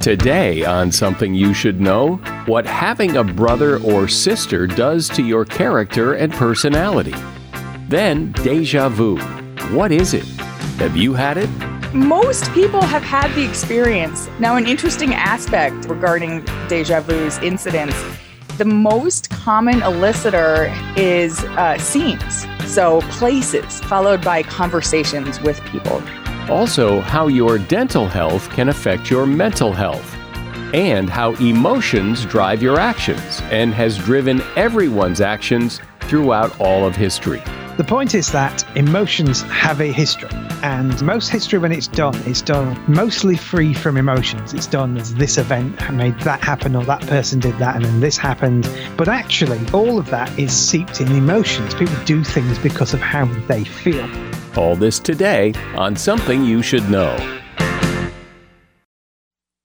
Today on Something You Should Know, what having a brother or sister does to your character and personality. Then, déjà vu. What is it? Have you had it? Most people have had the experience. Now, an interesting aspect regarding déjà vu's incidents, the most common elicitor is scenes, so places, followed by conversations with people. Also, how your dental health can affect your mental health, and how emotions drive your actions and has driven everyone's actions throughout all of history. The point is that emotions have a history, and most history, when it's done mostly free from emotions. It's done as this event made that happen, or that person did that, and then this happened. But actually, all of that is seeped in emotions. People do things because of how they feel. All this today on Something You Should Know.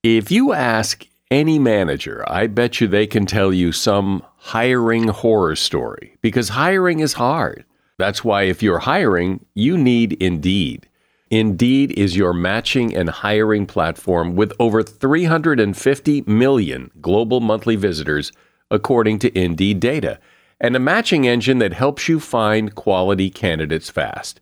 If you ask any manager, I bet you they can tell you some hiring horror story, because hiring is hard. That's why if you're hiring, you need Indeed. Indeed is your matching and hiring platform with over 350 million global monthly visitors, according to Indeed data, and a matching engine that helps you find quality candidates fast.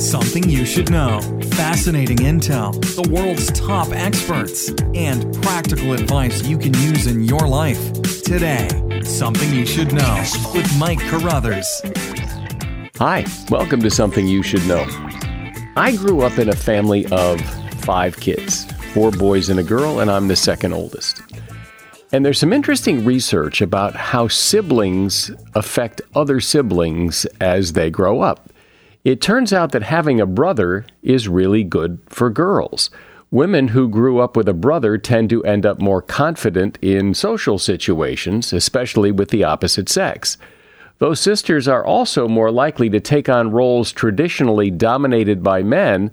Something you should know. Fascinating intel, the world's top experts, and practical advice you can use in your life. Today, Something You Should Know with Mike Carruthers. Hi, welcome to Something You Should Know. I grew up in a family of 5 kids, 4 boys and a girl, and I'm the second oldest. And there's some interesting research about how siblings affect other siblings as they grow up. It turns out that having a brother is really good for girls. Women who grew up with a brother tend to end up more confident in social situations, especially with the opposite sex. Though sisters are also more likely to take on roles traditionally dominated by men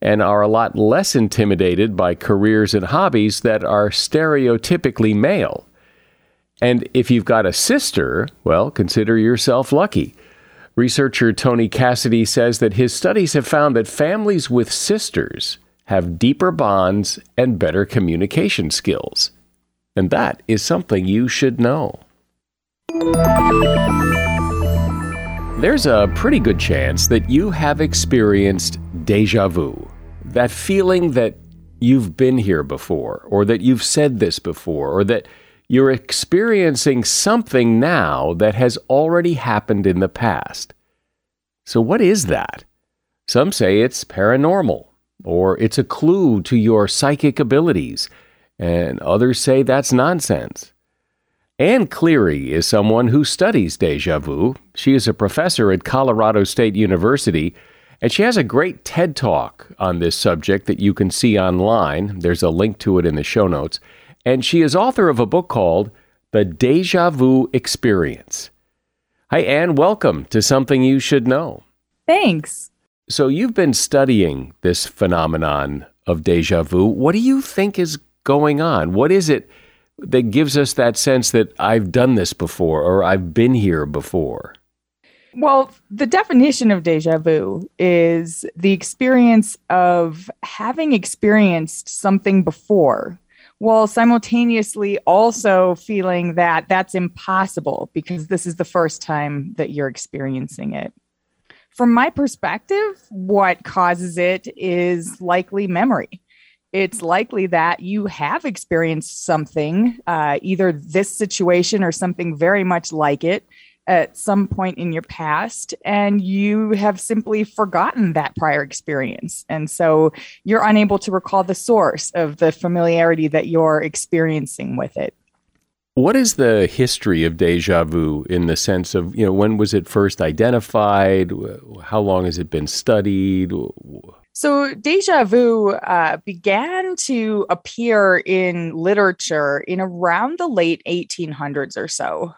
and are a lot less intimidated by careers and hobbies that are stereotypically male. And if you've got a sister, well, consider yourself lucky. Researcher Tony Cassidy says that his studies have found that families with sisters have deeper bonds and better communication skills. And that is something you should know. There's a pretty good chance that you have experienced déjà vu, that feeling that you've been here before, or that you've said this before, or that you're experiencing something now that has already happened in the past. So what is that? Some say it's paranormal, or it's a clue to your psychic abilities, and others say that's nonsense. Anne Cleary is someone who studies déjà vu. She is a professor at Colorado State University, and she has a great TED Talk on this subject that you can see online. There's a link to it in the show notes. And she is author of a book called The Déjà Vu Experience. Hi, Anne. Welcome to Something You Should Know. Thanks. So you've been studying this phenomenon of déjà vu. What do you think is going on? What is it that gives us that sense that I've done this before or I've been here before? Well, the definition of déjà vu is the experience of having experienced something before, while simultaneously also feeling that that's impossible because this is the first time that you're experiencing it. From my perspective, what causes it is likely memory. It's likely that you have experienced something, either this situation or something very much like it at some point in your past, and you have simply forgotten that prior experience. And so you're unable to recall the source of the familiarity that you're experiencing with it. What is the history of déjà vu in the sense of, you know, when was it first identified? How long has it been studied? So déjà vu began to appear in literature in around the late 1800s or so.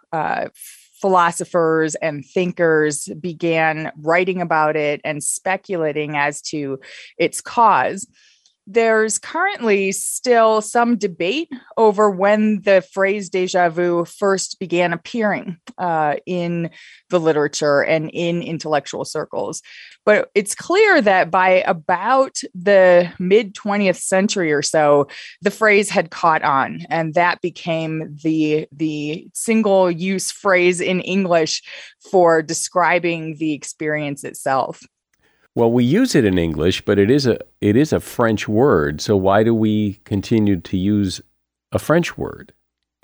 Philosophers and thinkers began writing about it and speculating as to its cause. There's currently still some debate over when the phrase déjà vu first began appearing in the literature and in intellectual circles. But it's clear that by about the mid-20th century or so, the phrase had caught on, and that became the single-use phrase in English for describing the experience itself. Well, we use it in English, but it is a French word. So why do we continue to use a French word?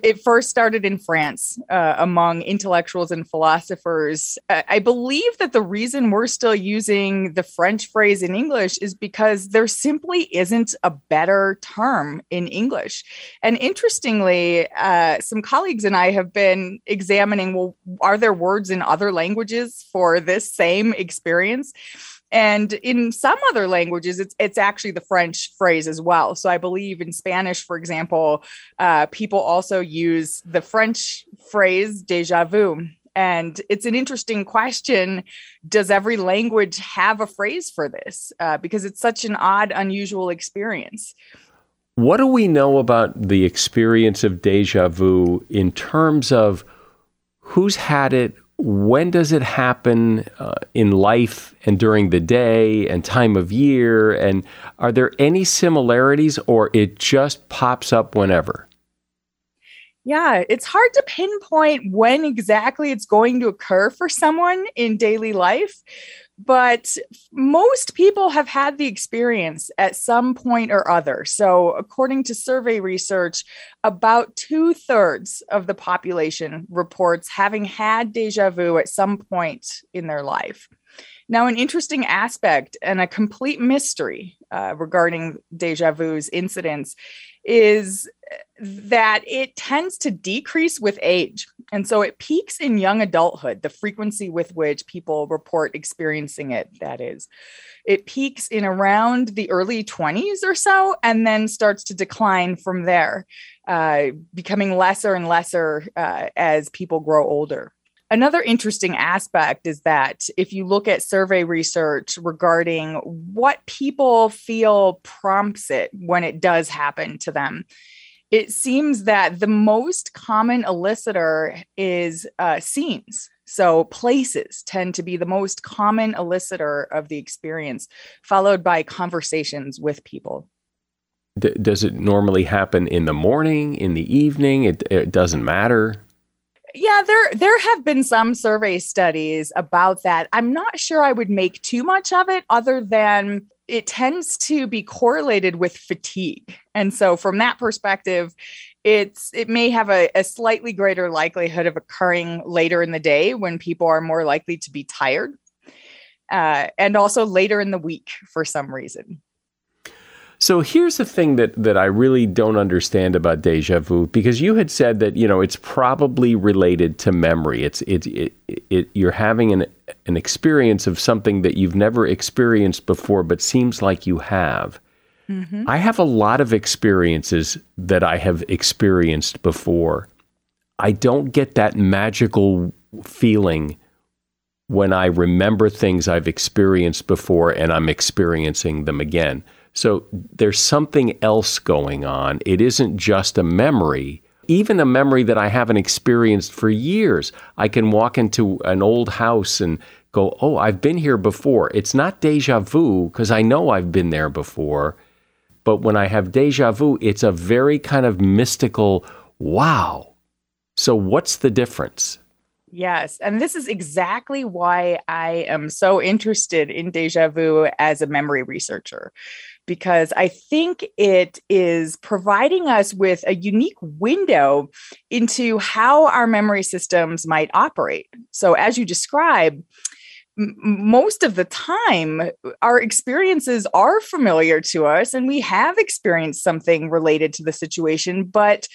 It first started in France among intellectuals and philosophers. I believe that the reason we're still using the French phrase in English is because there simply isn't a better term in English. And interestingly, some colleagues and I have been examining, well, are there words in other languages for this same experience? And in some other languages, it's actually the French phrase as well. So I believe in Spanish, for example, people also use the French phrase déjà vu. And it's an interesting question. Does every language have a phrase for this? Because it's such an odd, unusual experience. What do we know about the experience of déjà vu in terms of who's had it? When does it happen in life and during the day and time of year? And are there any similarities, or it just pops up whenever? Yeah, it's hard to pinpoint when exactly it's going to occur for someone in daily life, but most people have had the experience at some point or other. So according to survey research, about 2/3 of the population reports having had déjà vu at some point in their life. Now, an interesting aspect and a complete mystery regarding déjà vu's incidence is that it tends to decrease with age. And so it peaks in young adulthood, the frequency with which people report experiencing it, that is. It peaks in around the early 20s or so, and then starts to decline from there, becoming lesser and lesser as people grow older. Another interesting aspect is that if you look at survey research regarding what people feel prompts it when it does happen to them, it seems that the most common elicitor is scenes. So places tend to be the most common elicitor of the experience, followed by conversations with people. Does it normally happen in the morning, in the evening? It doesn't matter. Yeah, there have been some survey studies about that. I'm not sure I would make too much of it, other than it tends to be correlated with fatigue. And so from that perspective, it may have a slightly greater likelihood of occurring later in the day when people are more likely to be tired, and also later in the week for some reason. So here's the thing that I really don't understand about déjà vu, because you had said that, you know, it's probably related to memory. You're having an experience of something that you've never experienced before, but seems like you have. Mm-hmm. I have a lot of experiences that I have experienced before. I don't get that magical feeling when I remember things I've experienced before and I'm experiencing them again. So there's something else going on. It isn't just a memory, even a memory that I haven't experienced for years. I can walk into an old house and go, oh, I've been here before. It's not déjà vu because I know I've been there before. But when I have déjà vu, it's a very kind of mystical, wow. So what's the difference? Yes. And this is exactly why I am so interested in déjà vu as a memory researcher, because I think it is providing us with a unique window into how our memory systems might operate. So as you describe, most of the time, our experiences are familiar to us and we have experienced something related to the situation, but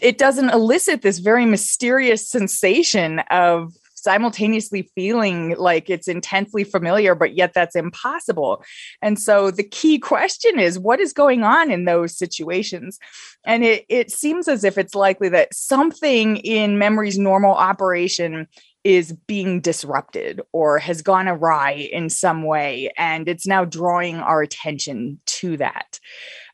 it doesn't elicit this very mysterious sensation of simultaneously feeling like it's intensely familiar, but yet that's impossible. And so the key question is, what is going on in those situations? And it seems as if it's likely that something in memory's normal operation is being disrupted or has gone awry in some way. And it's now drawing our attention to that.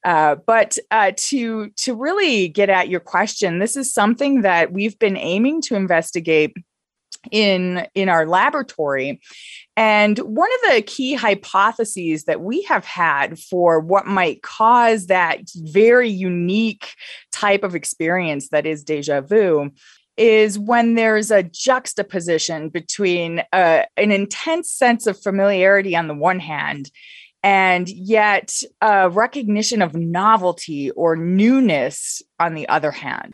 But to really get at your question, this is something that we've been aiming to investigate in our laboratory. And one of the key hypotheses that we have had for what might cause that very unique type of experience that is déjà vu is when there's a juxtaposition between an intense sense of familiarity on the one hand, and yet a recognition of novelty or newness on the other hand.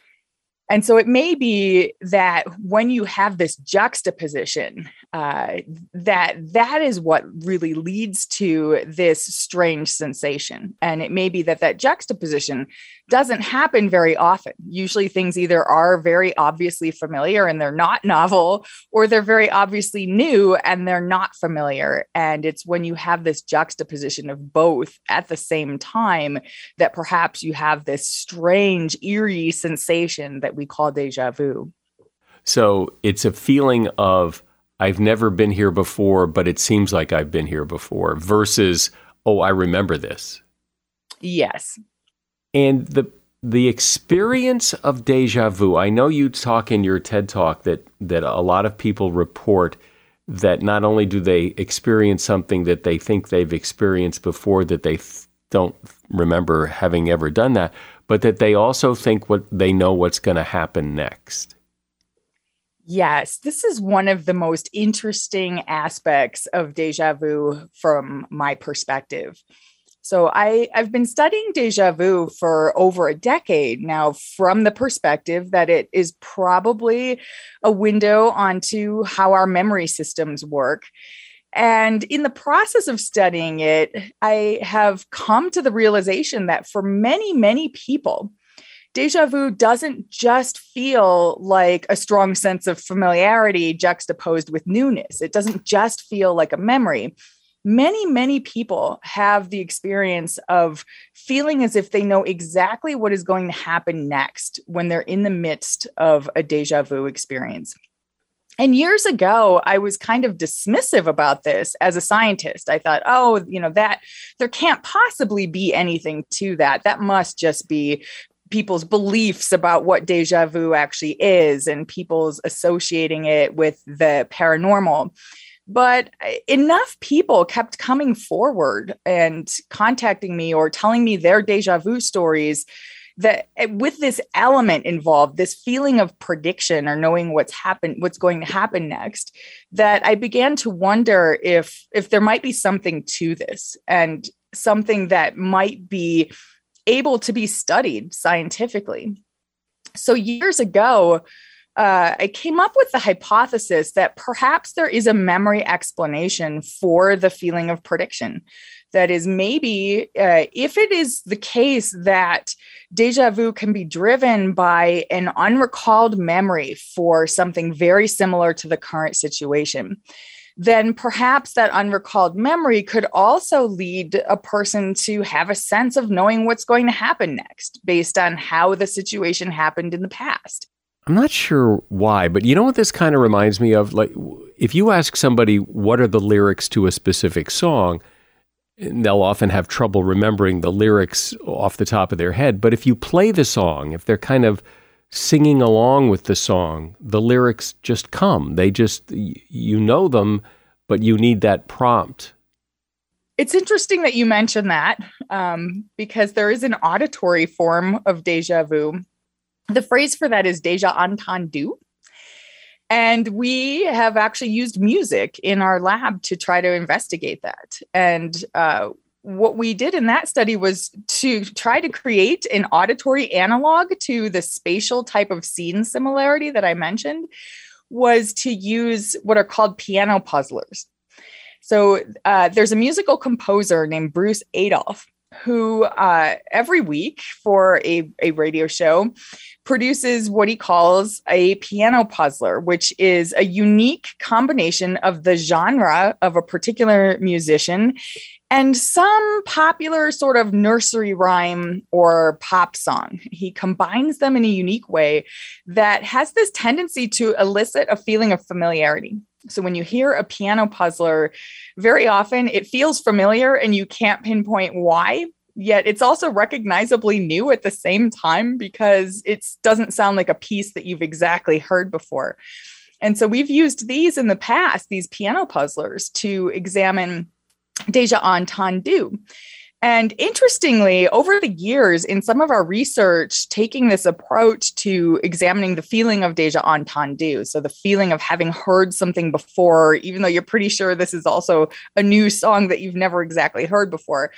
And so it may be that when you have this juxtaposition, that is what really leads to this strange sensation. And it may be that juxtaposition doesn't happen very often. Usually things either are very obviously familiar and they're not novel, or they're very obviously new and they're not familiar. And it's when you have this juxtaposition of both at the same time that perhaps you have this strange, eerie sensation that we call déjà vu. So it's a feeling of, I've never been here before, but it seems like I've been here before, versus, oh, I remember this. Yes. And the experience of déjà vu, I know you talk in your TED Talk that a lot of people report that not only do they experience something that they think they've experienced before, that they don't remember having ever done that, but that they also think what they know what's going to happen next. Yes, this is one of the most interesting aspects of déjà vu from my perspective. So I've been studying déjà vu for over a decade now from the perspective that it is probably a window onto how our memory systems work. And in the process of studying it, I have come to the realization that for many, many people, déjà vu doesn't just feel like a strong sense of familiarity juxtaposed with newness. It doesn't just feel like a memory. Many, many people have the experience of feeling as if they know exactly what is going to happen next when they're in the midst of a déjà vu experience. And years ago, I was kind of dismissive about this as a scientist. I thought, that there can't possibly be anything to that. That must just be people's beliefs about what déjà vu actually is and people's associating it with the paranormal. But enough people kept coming forward and contacting me or telling me their déjà vu stories that with this element involved, this feeling of prediction or knowing what's going to happen next, that I began to wonder if there might be something to this and something that might be able to be studied scientifically. So years ago, I came up with the hypothesis that perhaps there is a memory explanation for the feeling of prediction. That is, maybe if it is the case that déjà vu can be driven by an unrecalled memory for something very similar to the current situation, then perhaps that unrecalled memory could also lead a person to have a sense of knowing what's going to happen next based on how the situation happened in the past. I'm not sure why, but you know what this kind of reminds me of? Like, if you ask somebody, what are the lyrics to a specific song, they'll often have trouble remembering the lyrics off the top of their head. But if you play the song, if they're kind of singing along with the song. The lyrics just come. They just, you know them, but you need that prompt. It's interesting that you mentioned that because there is an auditory form of déjà vu. The phrase for that is déjà entendu. And we have actually used music in our lab to try to investigate that. And what we did in that study was to try to create an auditory analog to the spatial type of scene similarity that I mentioned, was to use what are called piano puzzlers. So there's a musical composer named Bruce Adolph, who every week for a radio show produces what he calls a piano puzzler, which is a unique combination of the genre of a particular musician and some popular sort of nursery rhyme or pop song. He combines them in a unique way that has this tendency to elicit a feeling of familiarity. So when you hear a piano puzzler, very often it feels familiar and you can't pinpoint why, yet it's also recognizably new at the same time because it doesn't sound like a piece that you've exactly heard before. And so we've used these in the past, these piano puzzlers, to examine déjà entendu. And interestingly, over the years, in some of our research, taking this approach to examining the feeling of déjà entendu, so the feeling of having heard something before, even though you're pretty sure this is also a new song that you've never exactly heard before,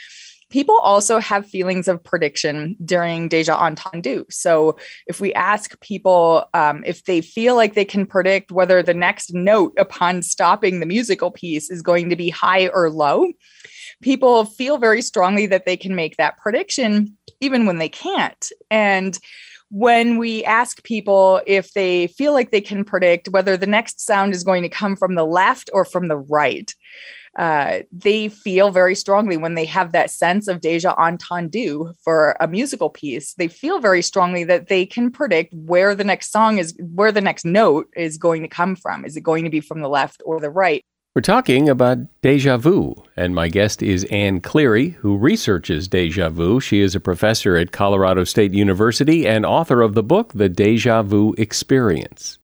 people also have feelings of prediction during déjà entendu. So if we ask people if they feel like they can predict whether the next note upon stopping the musical piece is going to be high or low, people feel very strongly that they can make that prediction even when they can't. And when we ask people if they feel like they can predict whether the next sound is going to come from the left or from the right, they feel very strongly when they have that sense of déjà entendu for a musical piece, they feel very strongly that they can predict where the next song is, where the next note is going to come from. Is it going to be from the left or the right? We're talking about déjà vu, and my guest is Anne Cleary, who researches déjà vu. She is a professor at Colorado State University and author of the book, The Déjà Vu Experience.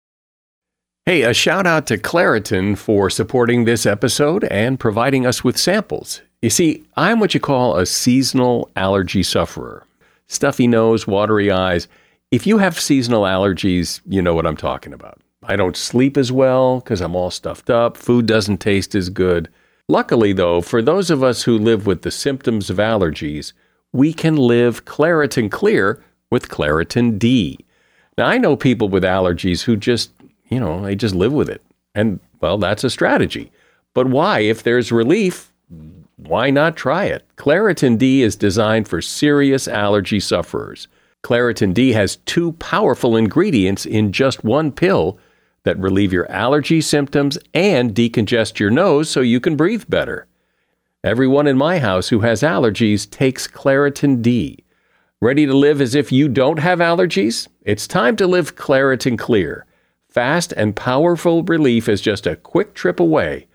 Hey, a shout out to Claritin for supporting this episode and providing us with samples. You see, I'm what you call a seasonal allergy sufferer. Stuffy nose, watery eyes. If you have seasonal allergies, you know what I'm talking about. I don't sleep as well because I'm all stuffed up. Food doesn't taste as good. Luckily, though, for those of us who live with the symptoms of allergies, we can live Claritin Clear with Claritin D. Now, I know people with allergies who just, you know, they just live with it. And, well, that's a strategy. But why, if there's relief, why not try it? Claritin D is designed for serious allergy sufferers. Claritin D has two powerful ingredients in just one pill that relieve your allergy symptoms and decongest your nose so you can breathe better. Everyone in my house who has allergies takes Claritin D. Ready to live as if you don't have allergies? It's time to live Claritin Clear. Fast and powerful relief is just a quick trip away.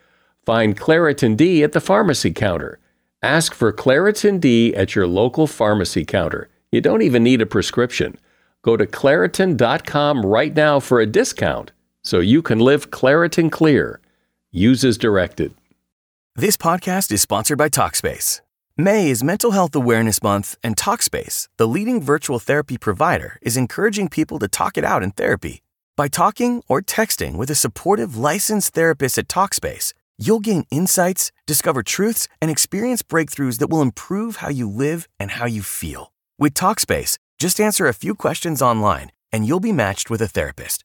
Find Claritin D at the pharmacy counter. Ask for Claritin D at your local pharmacy counter. You don't even need a prescription. Go to Claritin.com right now for a discount so you can live Claritin Clear. Use as directed. This podcast is sponsored by Talkspace. May is Mental Health Awareness Month, and Talkspace, the leading virtual therapy provider, is encouraging people to talk it out in therapy. By talking or texting with a supportive, licensed therapist at Talkspace, you'll gain insights, discover truths, and experience breakthroughs that will improve how you live and how you feel. With Talkspace, just answer a few questions online and you'll be matched with a therapist.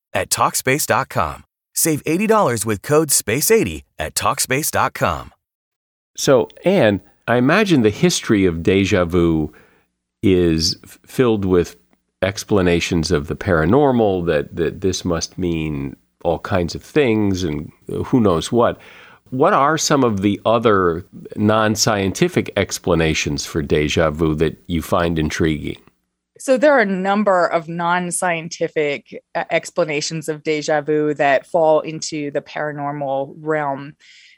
at Talkspace.com. Save $80 with code SPACE80 at Talkspace.com. So, Anne, I imagine the history of déjà vu is filled with explanations of the paranormal, that this must mean all kinds of things and who knows what. What are some of the other non-scientific explanations for déjà vu that you find intriguing? So there are a number of non-scientific explanations of déjà vu that fall into the paranormal realm.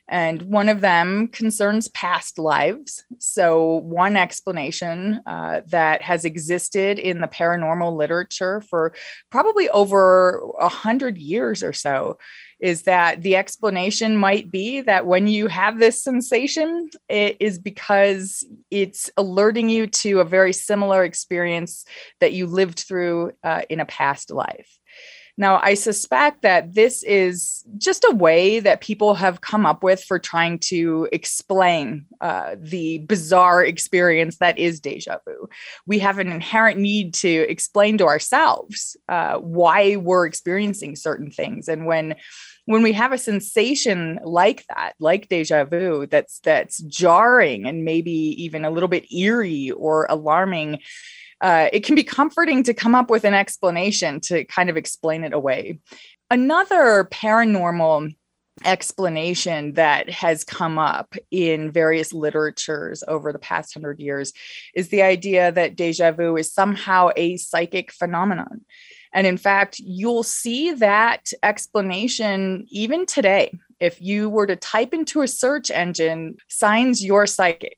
And one of them concerns past lives. So one explanation that has existed in the paranormal literature for probably over 100 years or so is that the explanation might be that when you have this sensation, it is because it's alerting you to a very similar experience that you lived through in a past life. Now, I suspect that this is just a way that people have come up with for trying to explain the bizarre experience that is déjà vu. We have an inherent need to explain to ourselves why we're experiencing certain things. And when we have a sensation like that, like déjà vu, that's jarring and maybe even a little bit eerie or alarming, it can be comforting to come up with an explanation to kind of explain it away. Another paranormal explanation that has come up in various literatures over the past 100 years is the idea that déjà vu is somehow a psychic phenomenon. And in fact, you'll see that explanation even today. If you were to type into a search engine, signs you're psychic,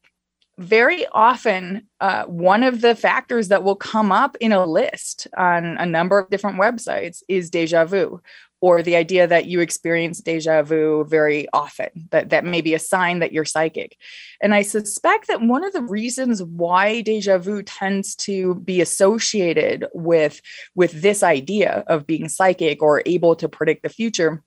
very often, one of the factors that will come up in a list on a number of different websites is déjà vu, or the idea that you experience déjà vu very often, that may be a sign that you're psychic. And I suspect that one of the reasons why déjà vu tends to be associated with this idea of being psychic or able to predict the future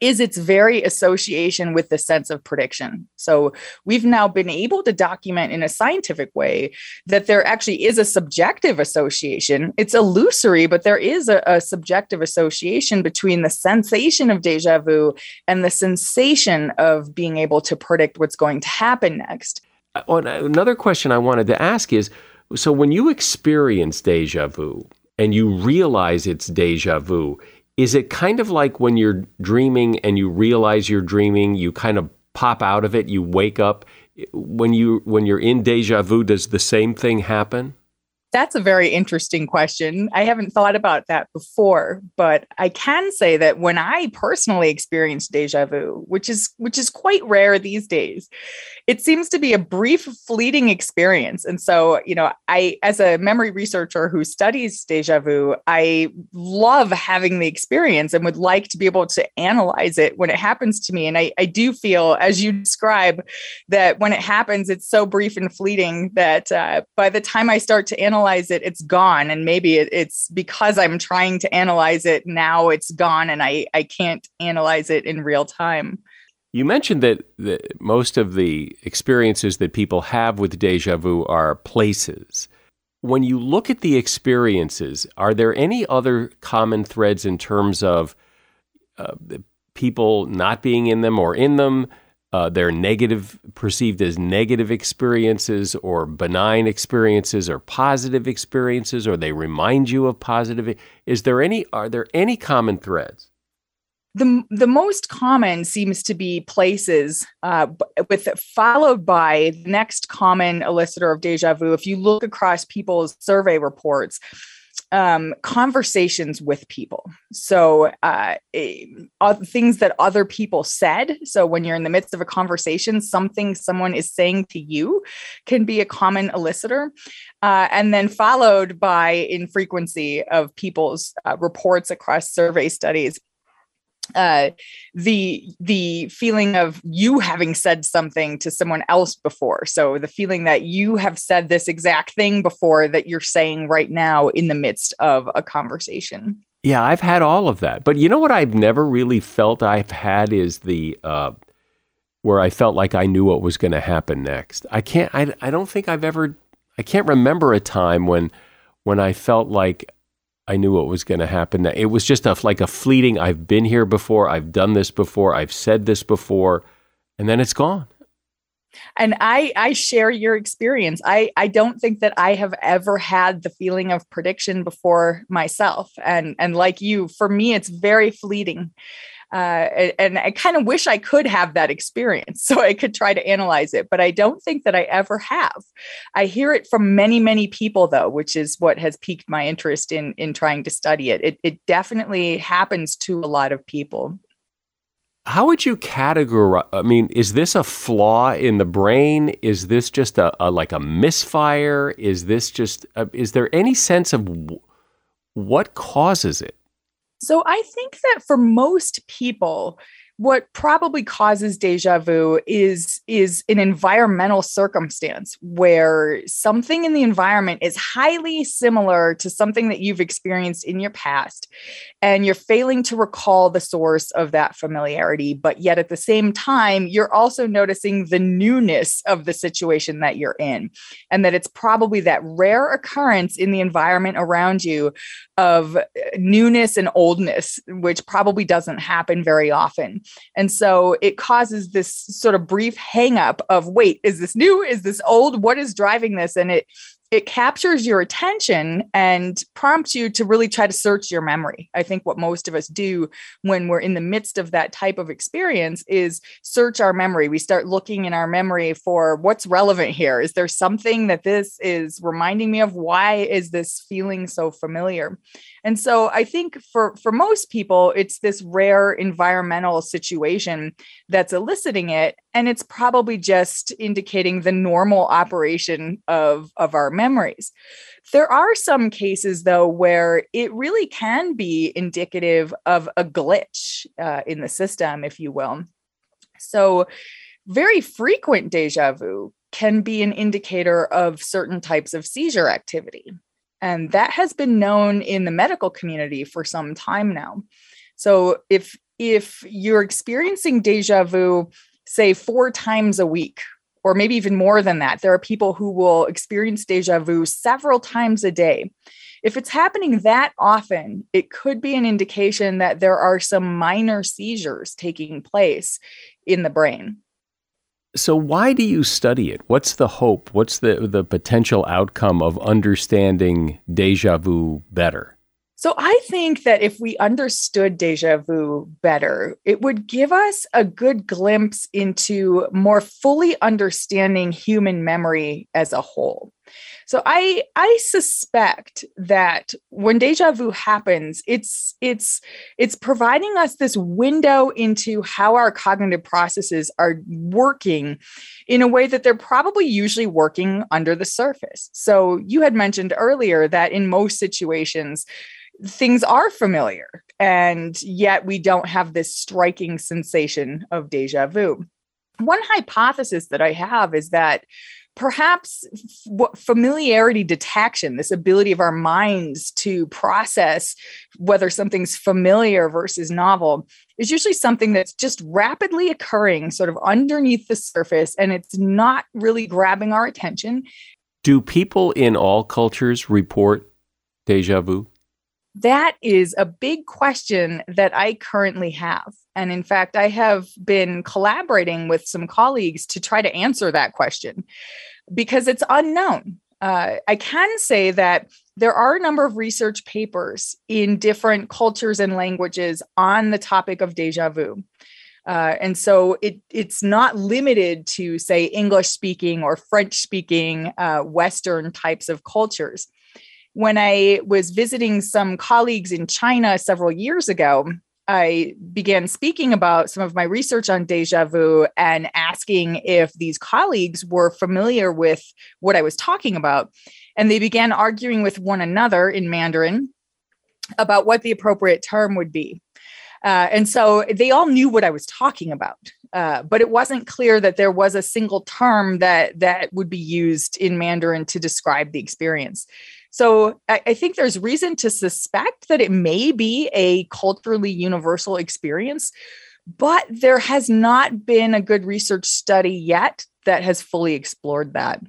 is its very association with the sense of prediction. So we've now been able to document in a scientific way that there actually is a subjective association. It's illusory, but there is a subjective association between the sensation of déjà vu and the sensation of being able to predict what's going to happen next. Another question I wanted to ask is, so when you experience déjà vu and you realize it's déjà vu, is it kind of like when you're dreaming and you realize you're dreaming, you kind of pop out of it, you wake up? When you're in déjà vu, does the same thing happen? That's a very interesting question. I haven't thought about that before, but I can say that when I personally experience déjà vu, which is quite rare these days, it seems to be a brief, fleeting experience. And so, I, as a memory researcher who studies déjà vu, I love having the experience and would like to be able to analyze it when it happens to me. And I do feel, as you describe, that when it happens, it's so brief and fleeting that by the time I start to analyze it, it's gone. And maybe it's because I'm trying to analyze it now, it's gone and I can't analyze it in real time. You mentioned that most of the experiences that people have with déjà vu are places. When you look at the experiences, are there any other common threads in terms of people not being in them or in them? They're perceived as negative experiences or benign experiences or positive experiences, or they remind you of positive. Are there any common threads? The most common seems to be places, followed by the next common elicitor of déjà vu. If you look across people's survey reports, conversations with people. So things that other people said. So when you're in the midst of a conversation, something someone is saying to you can be a common elicitor. And then followed by infrequency of people's reports across survey studies. The feeling of you having said something to someone else before. So the feeling that you have said this exact thing before that you're saying right now in the midst of a conversation. Yeah, I've had all of that. But you know what I've never really felt I've had is the where I felt like I knew what was going to happen next. I can't remember a time when I felt like I knew what was going to happen. It was just like a fleeting, I've been here before, I've done this before, I've said this before, and then it's gone. And I share your experience. I don't think that I have ever had the feeling of prediction before myself. And like you, for me, it's very fleeting. And I kind of wish I could have that experience so I could try to analyze it, but I don't think that I ever have. I hear it from many, many people though, which is what has piqued my interest in trying to study it. It definitely happens to a lot of people. How would you categorize, I mean, is this a flaw in the brain? Is this just a like a misfire? Is this just, is there any sense of what causes it? So I think that for most people, what probably causes déjà vu is an environmental circumstance where something in the environment is highly similar to something that you've experienced in your past, and you're failing to recall the source of that familiarity. But yet at the same time, you're also noticing the newness of the situation that you're in, and that it's probably that rare occurrence in the environment around you of newness and oldness, which probably doesn't happen very often. And so it causes this sort of brief hang up of, wait, is this new? Is this old? What is driving this? And it captures your attention and prompts you to really try to search your memory. I think what most of us do when we're in the midst of that type of experience is search our memory. We start looking in our memory for what's relevant here. Is there something that this is reminding me of? Why is this feeling so familiar? And so I think for most people, it's this rare environmental situation that's eliciting it. And it's probably just indicating the normal operation of our memories. There are some cases, though, where it really can be indicative of a glitch in the system, if you will. So very frequent déjà vu can be an indicator of certain types of seizure activity. And that has been known in the medical community for some time now. So if you're experiencing déjà vu, say 4 times a week, or maybe even more than that, there are people who will experience déjà vu several times a day. If it's happening that often, it could be an indication that there are some minor seizures taking place in the brain. So why do you study it? What's the hope? What's the potential outcome of understanding déjà vu better? So I think that if we understood déjà vu better, it would give us a good glimpse into more fully understanding human memory as a whole. So I suspect that when déjà vu happens, it's providing us this window into how our cognitive processes are working in a way that they're probably usually working under the surface. So you had mentioned earlier that in most situations, things are familiar, and yet we don't have this striking sensation of déjà vu. One hypothesis that I have is that perhaps familiarity detection, this ability of our minds to process whether something's familiar versus novel, is usually something that's just rapidly occurring sort of underneath the surface, and it's not really grabbing our attention. Do people in all cultures report déjà vu? That is a big question that I currently have. And in fact, I have been collaborating with some colleagues to try to answer that question because it's unknown. I can say that there are a number of research papers in different cultures and languages on the topic of déjà vu. And so it's not limited to, say, English-speaking or French-speaking Western types of cultures. When I was visiting some colleagues in China several years ago, I began speaking about some of my research on déjà vu and asking if these colleagues were familiar with what I was talking about. And they began arguing with one another in Mandarin about what the appropriate term would be. And so they all knew what I was talking about, but it wasn't clear that there was a single term that would be used in Mandarin to describe the experience. So I think there's reason to suspect that it may be a culturally universal experience, but there has not been a good research study yet that has fully explored that.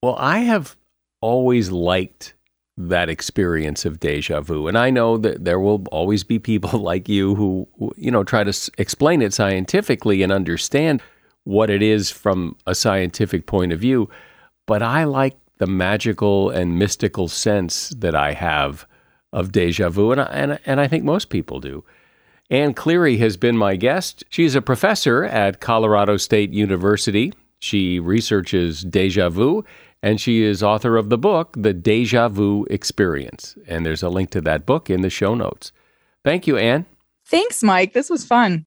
Well, I have always liked that experience of déjà vu. And I know that there will always be people like you who, you know, try to explain it scientifically and understand what it is from a scientific point of view, but I like the magical and mystical sense that I have of déjà vu, and I think most people do. Anne Cleary has been my guest. She's a professor at Colorado State University. She researches déjà vu, and she is author of the book, The Déjà Vu Experience. And there's a link to that book in the show notes. Thank you, Anne. Thanks, Mike. This was fun.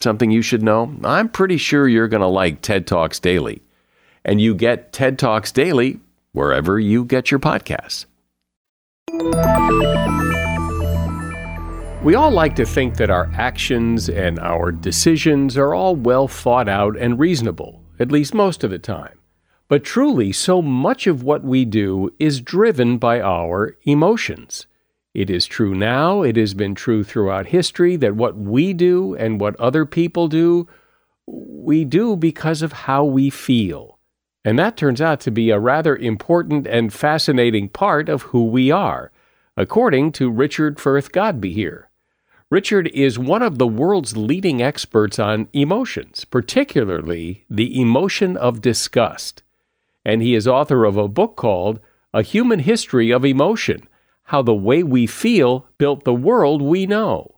Something You Should Know, I'm pretty sure you're going to like TED Talks Daily. And you get TED Talks Daily wherever you get your podcasts. We all like to think that our actions and our decisions are all well thought out and reasonable, at least most of the time. But truly, so much of what we do is driven by our emotions. It is true now, it has been true throughout history, that what we do and what other people do, we do because of how we feel. And that turns out to be a rather important and fascinating part of who we are, according to Richard Firth-Godbehere. Richard is one of the world's leading experts on emotions, particularly the emotion of disgust. And he is author of a book called A Human History of Emotion: How the Way We Feel Built the World We Know.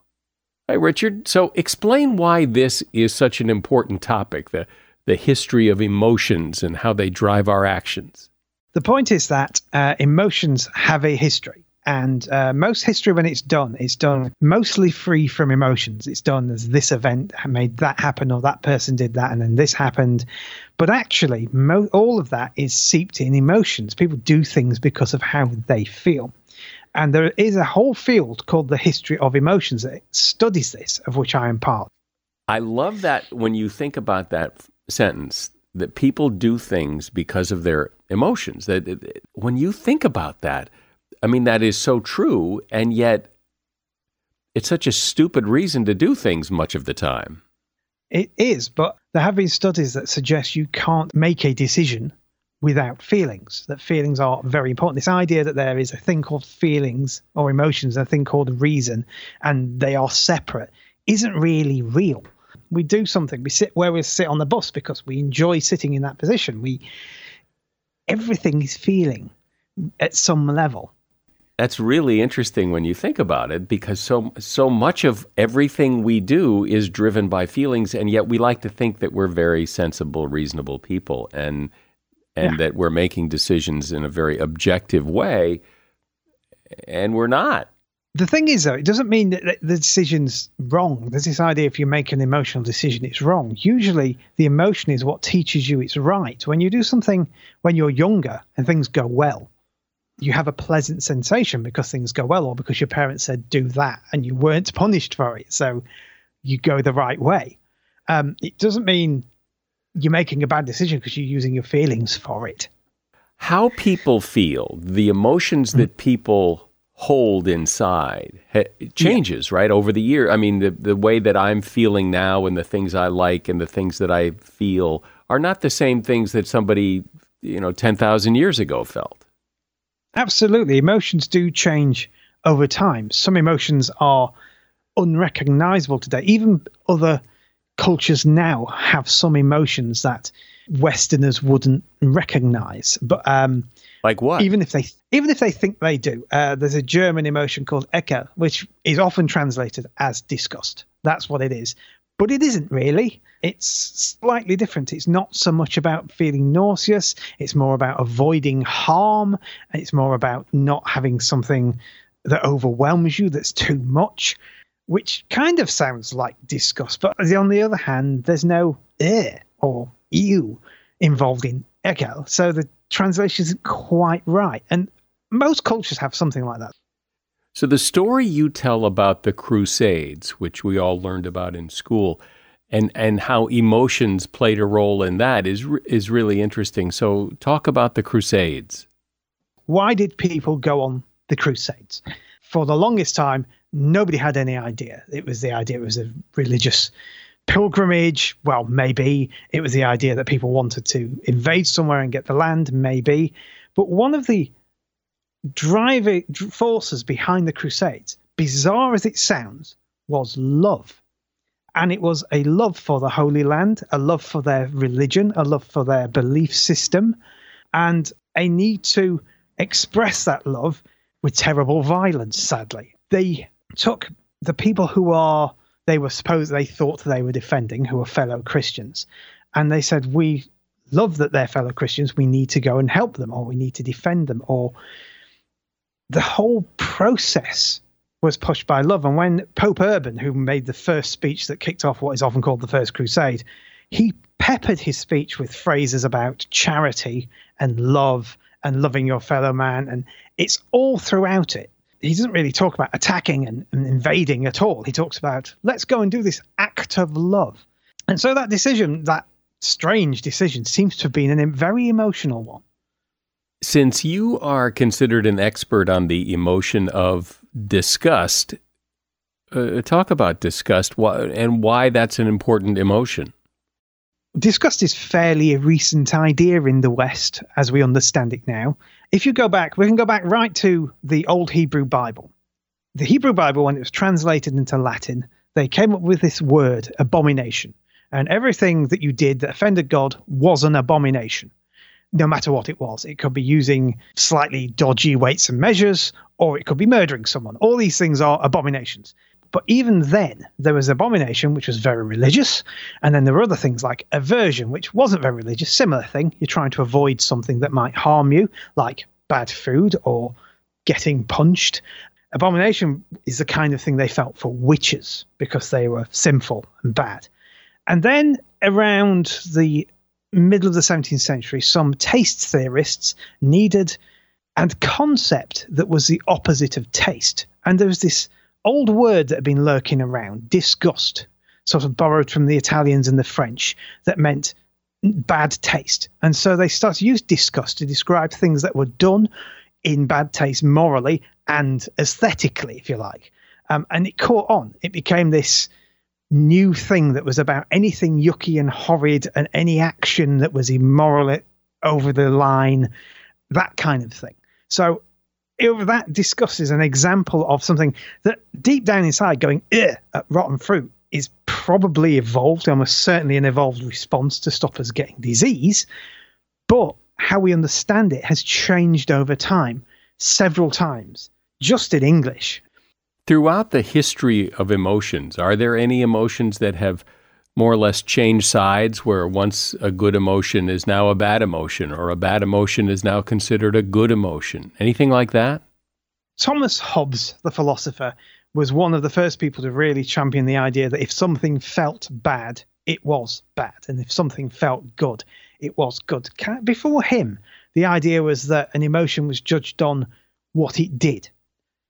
Hey, Richard, so explain why this is such an important topic, the history of emotions and how they drive our actions. The point is that emotions have a history. And most history, when it's done mostly free from emotions. It's done as this event made that happen, or that person did that, and then this happened. But actually, all of that is seeped in emotions. People do things because of how they feel. And there is a whole field called the history of emotions that studies this, of which I am part. I love that when you think about that sentence, that people do things because of their emotions. That when you think about that, I mean, that is so true, and yet it's such a stupid reason to do things much of the time. It is, but there have been studies that suggest you can't make a decision without feelings, that feelings are very important. This idea that there is a thing called feelings or emotions, a thing called reason, and they are separate, isn't really real. We do something. We sit where we sit on the bus because we enjoy sitting in that position. Everything is feeling at some level. That's really interesting when you think about it, because so much of everything we do is driven by feelings, and yet we like to think that we're very sensible, reasonable people, and that we're making decisions in a very objective way, and we're not. The thing is, though, it doesn't mean that the decision's wrong. There's this idea if you make an emotional decision, it's wrong. Usually, the emotion is what teaches you it's right. When you do something when you're younger and things go well, you have a pleasant sensation because things go well, or because your parents said, do that, and you weren't punished for it, so you go the right way. It doesn't mean you're making a bad decision because you're using your feelings for it. How people feel, the emotions that people hold inside, it changes, right, over the year. I mean, the way that I'm feeling now and the things I like and the things that I feel are not the same things that somebody, 10,000 years ago felt. Absolutely. Emotions do change over time. Some emotions are unrecognizable today. Even other cultures now have some emotions that Westerners wouldn't recognize, but like what? Even if they think they do, there's a German emotion called Ekel, which is often translated as disgust. That's what it is. but it isn't really. It's slightly different. It's not so much about feeling nauseous. It's more about avoiding harm. It's more about not having something that overwhelms you, that's too much, which kind of sounds like disgust. But on the other hand, there's no "eh" or "ew" involved in ego. So the translation isn't quite right. And most cultures have something like that. So the story you tell about the Crusades, which we all learned about in school, and how emotions played a role in that is really interesting. So talk about the Crusades. Why did people go on the Crusades? For the longest time, nobody had any idea. It was the idea it was a religious pilgrimage. Well, maybe. It was the idea that people wanted to invade somewhere and get the land, maybe. But one of the driving forces behind the Crusades, bizarre as it sounds, was love. And it was a love for the Holy Land, a love for their religion, a love for their belief system, and a need to express that love with terrible violence, sadly. They took the people who they thought they were defending, who were fellow Christians, and they said, we love that they're fellow Christians, we need to go and help them, or we need to defend them, or... The whole process was pushed by love. And when Pope Urban, who made the first speech that kicked off what is often called the First Crusade, he peppered his speech with phrases about charity and love and loving your fellow man. And it's all throughout it. He doesn't really talk about attacking and invading at all. He talks about, let's go and do this act of love. And so that decision, that strange decision, seems to have been a very emotional one. Since you are considered an expert on the emotion of disgust, talk about disgust and why that's an important emotion. Disgust is fairly a recent idea in the West as we understand it now. If you go back, we can go back right to the old Hebrew Bible. The Hebrew Bible, when it was translated into Latin, they came up with this word, abomination. And everything that you did that offended God was an abomination. No matter what it was. It could be using slightly dodgy weights and measures, or it could be murdering someone. All these things are abominations. But even then, there was abomination, which was very religious. And then there were other things like aversion, which wasn't very religious. Similar thing. You're trying to avoid something that might harm you, like bad food or getting punched. Abomination is the kind of thing they felt for witches because they were sinful and bad. And then around the middle of the 17th century, some taste theorists needed a concept that was the opposite of taste. And there was this old word that had been lurking around, disgust, sort of borrowed from the Italians and the French, that meant bad taste. And so they started to use disgust to describe things that were done in bad taste morally and aesthetically, if you like. And it caught on. It became this new thing that was about anything yucky and horrid and any action that was immoral, over the line, that kind of thing. So that disgust is an example of something that deep down inside going "ugh" at rotten fruit is probably evolved, almost certainly an evolved response to stop us getting disease. But how we understand it has changed over time, several times, just in English. Throughout the history of emotions, are there any emotions that have more or less changed sides, where once a good emotion is now a bad emotion, or a bad emotion is now considered a good emotion? Anything like that? Thomas Hobbes, the philosopher, was one of the first people to really champion the idea that if something felt bad, it was bad. And if something felt good, it was good. Before him, the idea was that an emotion was judged on what it did.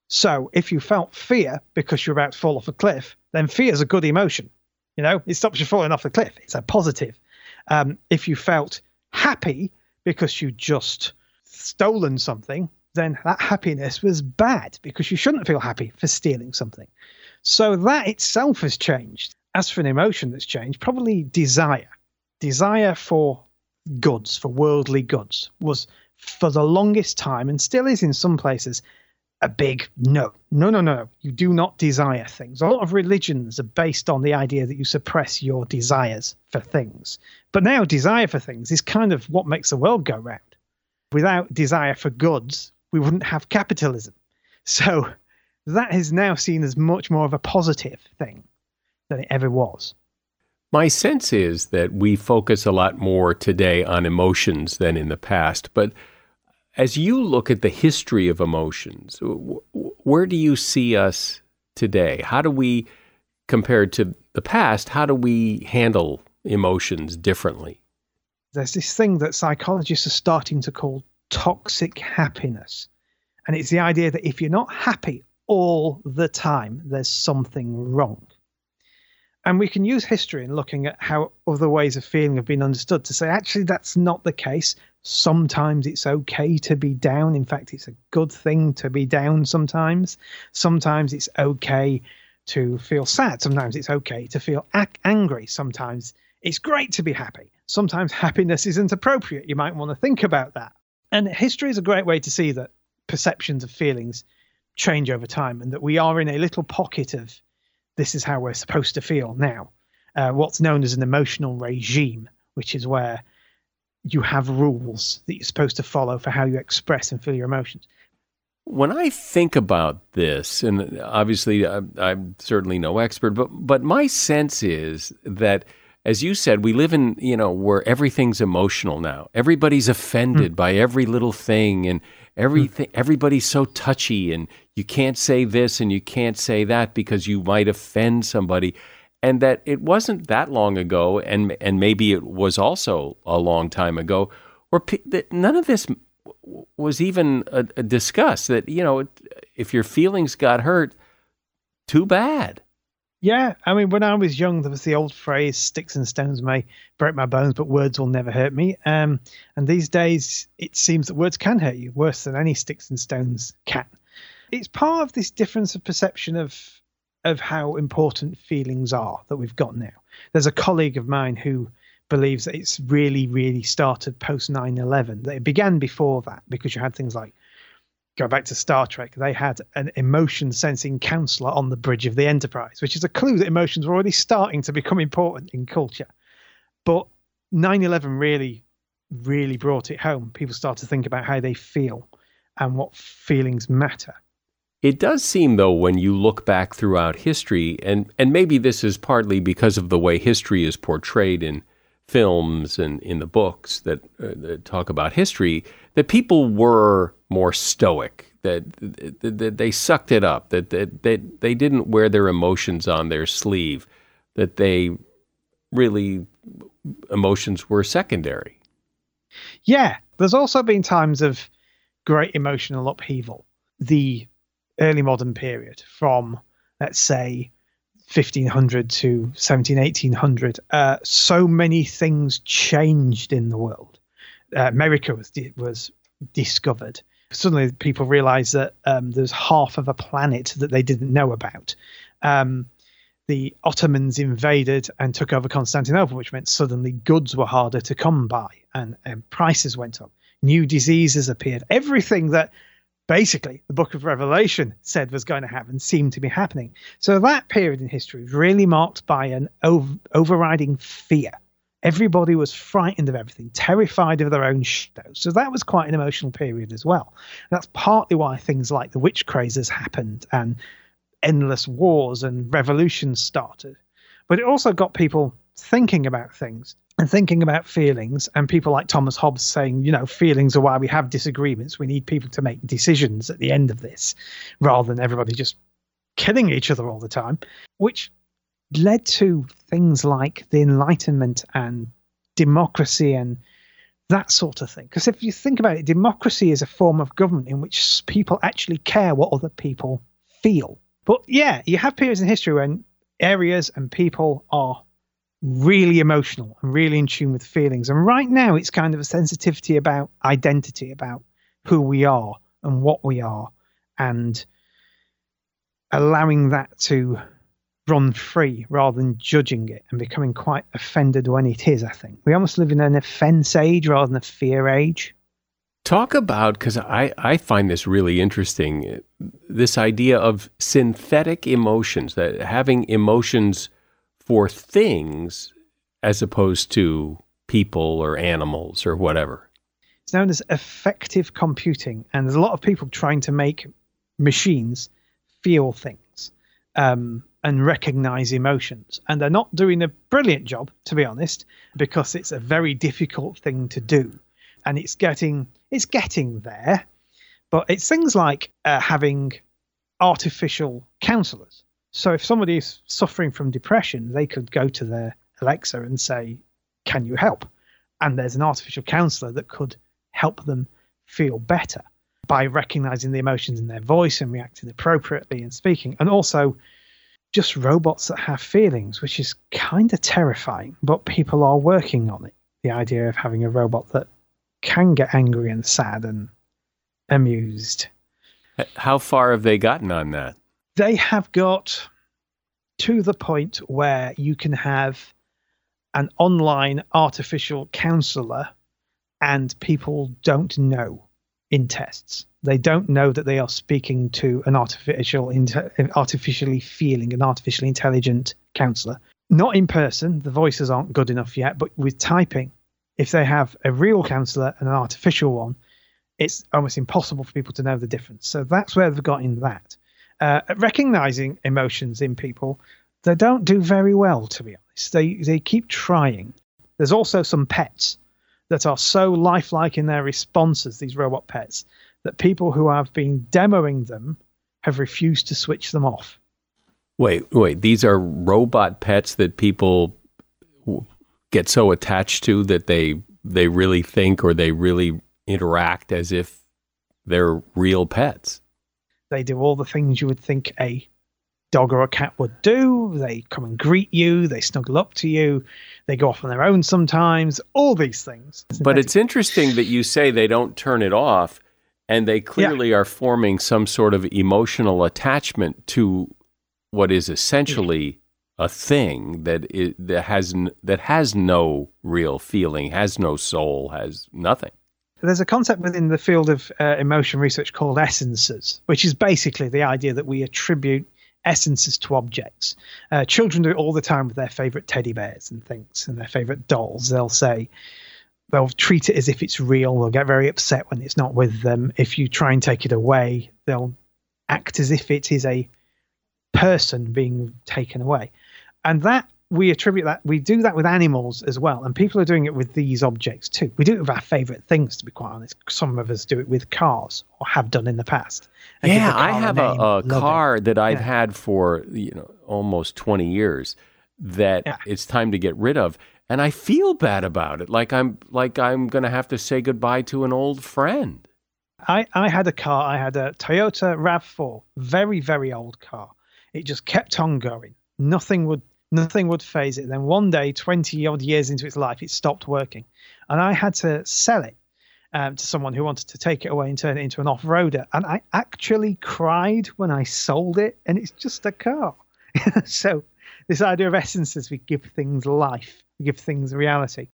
So if you felt fear because you're about to fall off a cliff, then fear is a good emotion. You know, it stops you falling off the cliff. It's a positive. If you felt happy because you just stolen something, then that happiness was bad because you shouldn't feel happy for stealing something. So that itself has changed. As for an emotion that's changed, probably desire. Desire for goods, for worldly goods, was for the longest time, and still is in some places, a big no. You do not desire things. A lot of religions are based on the idea that you suppress your desires for things. But now desire for things is kind of what makes the world go round. Without desire for goods, we wouldn't have capitalism. So that is now seen as much more of a positive thing than it ever was. My sense is that we focus a lot more today on emotions than in the past, but as you look at the history of emotions, where do you see us today? How do we, compared to the past, how do we handle emotions differently? There's this thing that psychologists are starting to call toxic happiness. And it's the idea that if you're not happy all the time, there's something wrong. And we can use history in looking at how other ways of feeling have been understood to say, actually, that's not the case. Sometimes it's okay to be down. In fact, it's a good thing to be down sometimes. Sometimes it's okay to feel sad. Sometimes it's okay to feel angry. Sometimes it's great to be happy. Sometimes happiness isn't appropriate. You might want to think about that. And history is a great way to see that perceptions of feelings change over time and that we are in a little pocket of this is how we're supposed to feel now. What's known as an emotional regime, which is where you have rules that you're supposed to follow for how you express and feel your emotions. When I think about this, and obviously I'm certainly no expert, but my sense is that, as you said, we live in, where everything's emotional now. Everybody's offended by every little thing and everything. Everybody's so touchy and you can't say this and you can't say that because you might offend somebody. And that it wasn't that long ago, and maybe it was also a long time ago, where none of this was even discussed, that, if your feelings got hurt, too bad. Yeah, I mean, when I was young, there was the old phrase, sticks and stones may break my bones, but words will never hurt me. And these days, it seems that words can hurt you worse than any sticks and stones can. It's part of this difference of perception of how important feelings are that we've got now. There's a colleague of mine who believes that it's really, really started post 9/11, that it began before that, because you had things like, go back to Star Trek, they had an emotion sensing counselor on the bridge of the Enterprise, which is a clue that emotions were already starting to become important in culture. But 9/11 really, really brought it home. People start to think about how they feel and what feelings matter. It does seem, though, when you look back throughout history, and maybe this is partly because of the way history is portrayed in films and in the books that talk about history, that people were more stoic, that they sucked it up, that they didn't wear their emotions on their sleeve, that emotions were secondary. Yeah, there's also been times of great emotional upheaval. The early modern period from, let's say, 1500 to 1800, so many things changed in the world. America was discovered. Suddenly people realized that there's half of a planet that they didn't know about. The Ottomans invaded and took over Constantinople, which meant suddenly goods were harder to come by and prices went up. New diseases appeared. Everything that basically the book of Revelation said was going to happen seemed to be happening. So that period in history was really marked by an overriding fear. Everybody was frightened of everything, terrified of their own shadow. So that was quite an emotional period as well. And that's partly why things like the witch crazes happened and endless wars and revolutions started. But it also got people thinking about things and thinking about feelings, and people like Thomas Hobbes saying, feelings are why we have disagreements. We need people to make decisions at the end of this rather than everybody just killing each other all the time, which led to things like the Enlightenment and democracy and that sort of thing. Because if you think about it, democracy is a form of government in which people actually care what other people feel. But yeah, you have periods in history when areas and people are really emotional and really in tune with feelings. And right now it's kind of a sensitivity about identity, about who we are and what we are, and allowing that to run free rather than judging it and becoming quite offended when it is, I think. We almost live in an offense age rather than a fear age. Talk about, because I find this really interesting, this idea of synthetic emotions, that having emotions for things as opposed to people or animals or whatever. It's known as affective computing, and there's a lot of people trying to make machines feel things. and recognize emotions. And they're not doing a brilliant job, to be honest, because it's a very difficult thing to do. And it's getting there. But it's things like having artificial counselors. So if somebody is suffering from depression, they could go to their Alexa and say, can you help? And there's an artificial counselor that could help them feel better by recognizing the emotions in their voice and reacting appropriately and speaking. And also just robots that have feelings, which is kind of terrifying, but people are working on it. The idea of having a robot that can get angry and sad and amused. How far have they gotten on that? They have got to the point where you can have an online artificial counselor and people don't know in tests. They don't know that they are speaking to an artificially feeling, an artificially intelligent counselor. Not in person, the voices aren't good enough yet, but with typing, if they have a real counselor and an artificial one, it's almost impossible for people to know the difference. So that's where they've got in that. Recognizing emotions in people, they don't do very well, to be honest. They keep trying. There's also some pets that are so lifelike in their responses, these robot pets, that people who have been demoing them have refused to switch them off. Wait, these are robot pets that people get so attached to that they really think or they really interact as if they're real pets. They do all the things you would think a dog or a cat would do. They come and greet you. They snuggle up to you. They go off on their own sometimes. All these things. But it's interesting that you say they don't turn it off, and they clearly are forming some sort of emotional attachment to what is essentially a thing that has no real feeling, has no soul, has nothing. There's a concept within the field of emotion research called essences, which is basically the idea that we attribute essences to objects. Children do it all the time with their favorite teddy bears and things and their favorite dolls. They'll treat it as if it's real. They'll get very upset when it's not with them. If you try and take it away, they'll act as if it is a person being taken away. And that we attribute that. We do that with animals as well. And people are doing it with these objects too. We do it with our favorite things, to be quite honest. Some of us do it with cars or have done in the past. Yeah, I have a car that I've had for almost 20 years that it's time to get rid of. And I feel bad about it. Like I'm going to have to say goodbye to an old friend. I had a car. I had a Toyota RAV4, very, very old car. It just kept on going. Nothing would phase it. Then one day, 20 odd years into its life, it stopped working. And I had to sell it to someone who wanted to take it away and turn it into an off-roader. And I actually cried when I sold it, and it's just a car. So this idea of essences, we give things life, we give things reality.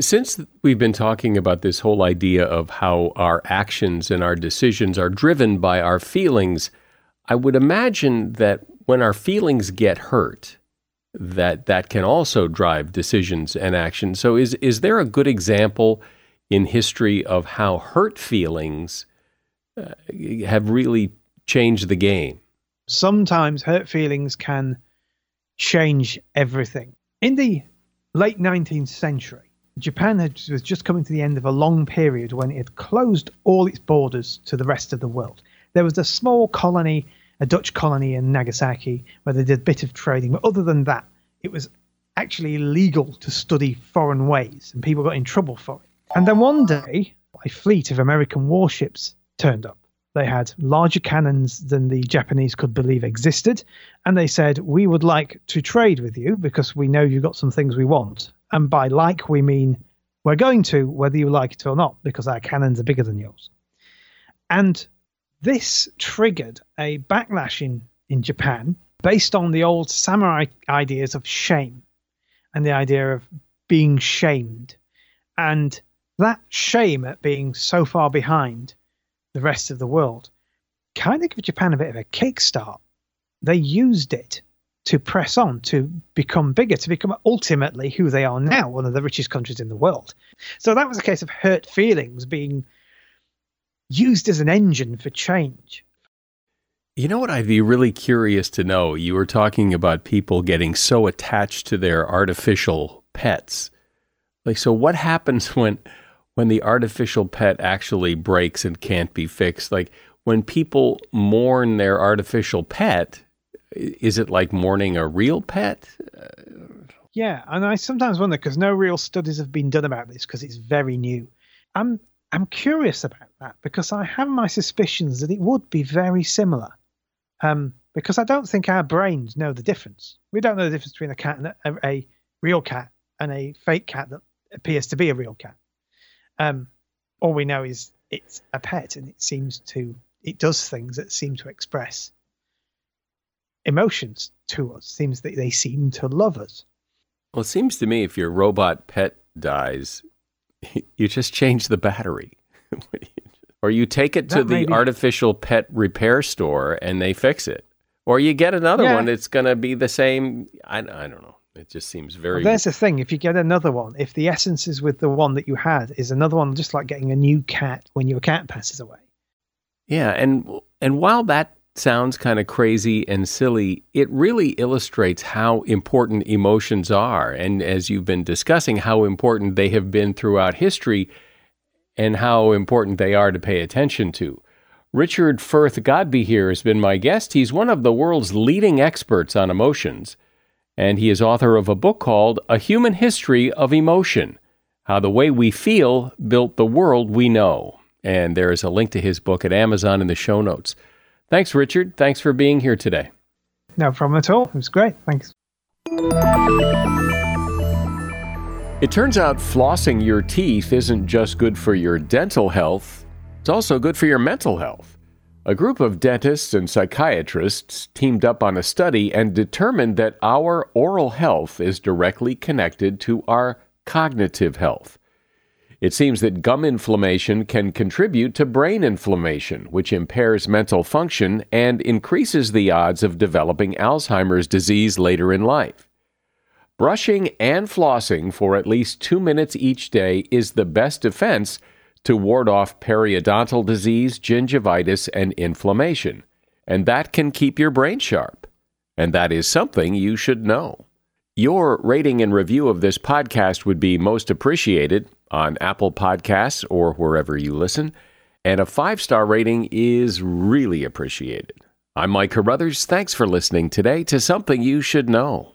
Since we've been talking about this whole idea of how our actions and our decisions are driven by our feelings, I would imagine that when our feelings get hurt, that can also drive decisions and actions. So is there a good example in history of how hurt feelings have really changed the game? Sometimes hurt feelings can change everything. In the late 19th century, Japan was just coming to the end of a long period when it had closed all its borders to the rest of the world. There was a small colony, a Dutch colony in Nagasaki, where they did a bit of trading. But other than that, it was actually illegal to study foreign ways, and people got in trouble for it. And then one day, a fleet of American warships turned up. They had larger cannons than the Japanese could believe existed. And they said, we would like to trade with you because we know you've got some things we want. And by like, we mean we're going to, whether you like it or not, because our cannons are bigger than yours. And this triggered a backlash in Japan based on the old samurai ideas of shame and the idea of being shamed. And that shame at being so far behind the rest of the world kind of gave Japan a bit of a kickstart. They used it to press on, to become bigger, to become ultimately who they are now, one of the richest countries in the world. So that was a case of hurt feelings being used as an engine for change. You know what I'd be really curious to know? You were talking about people getting so attached to their artificial pets. Like, so what happens when the artificial pet actually breaks and can't be fixed? Like, when people mourn their artificial pet, is it like mourning a real pet? Yeah, and I sometimes wonder, because no real studies have been done about this because it's very new. I'm curious about that because I have my suspicions that it would be very similar. Because I don't think our brains know the difference. We don't know the difference between a cat and a real cat and a fake cat that appears to be a real cat. All we know is it's a pet and it does things that seem to express emotions to us. Seems that they seem to love us. Well, it seems to me if your robot pet dies, you just change the battery. Or you take it to the artificial pet repair store and they fix it. Or you get another one that's going to be the same. I don't know. It just seems very... Well, there's the thing. If you get another one, if the essence is with the one that you had, is another one just like getting a new cat when your cat passes away. Yeah, and while that sounds kind of crazy and silly, it really illustrates how important emotions are. And as you've been discussing, how important they have been throughout history and how important they are to pay attention to. Richard Firth-Godbehere has been my guest. He's one of the world's leading experts on emotions, and he is author of a book called A Human History of Emotion: How the Way We Feel Built the World We Know. And there is a link to his book at Amazon in the show notes. Thanks, Richard. Thanks for being here today. No problem at all. It was great. Thanks. It turns out flossing your teeth isn't just good for your dental health. It's also good for your mental health. A group of dentists and psychiatrists teamed up on a study and determined that our oral health is directly connected to our cognitive health. It seems that gum inflammation can contribute to brain inflammation, which impairs mental function and increases the odds of developing Alzheimer's disease later in life. Brushing and flossing for at least 2 minutes each day is the best defense to ward off periodontal disease, gingivitis, and inflammation. And that can keep your brain sharp. And that is something you should know. Your rating and review of this podcast would be most appreciated on Apple Podcasts or wherever you listen, and a 5-star rating is really appreciated. I'm Mike Carruthers. Thanks for listening today to Something You Should Know.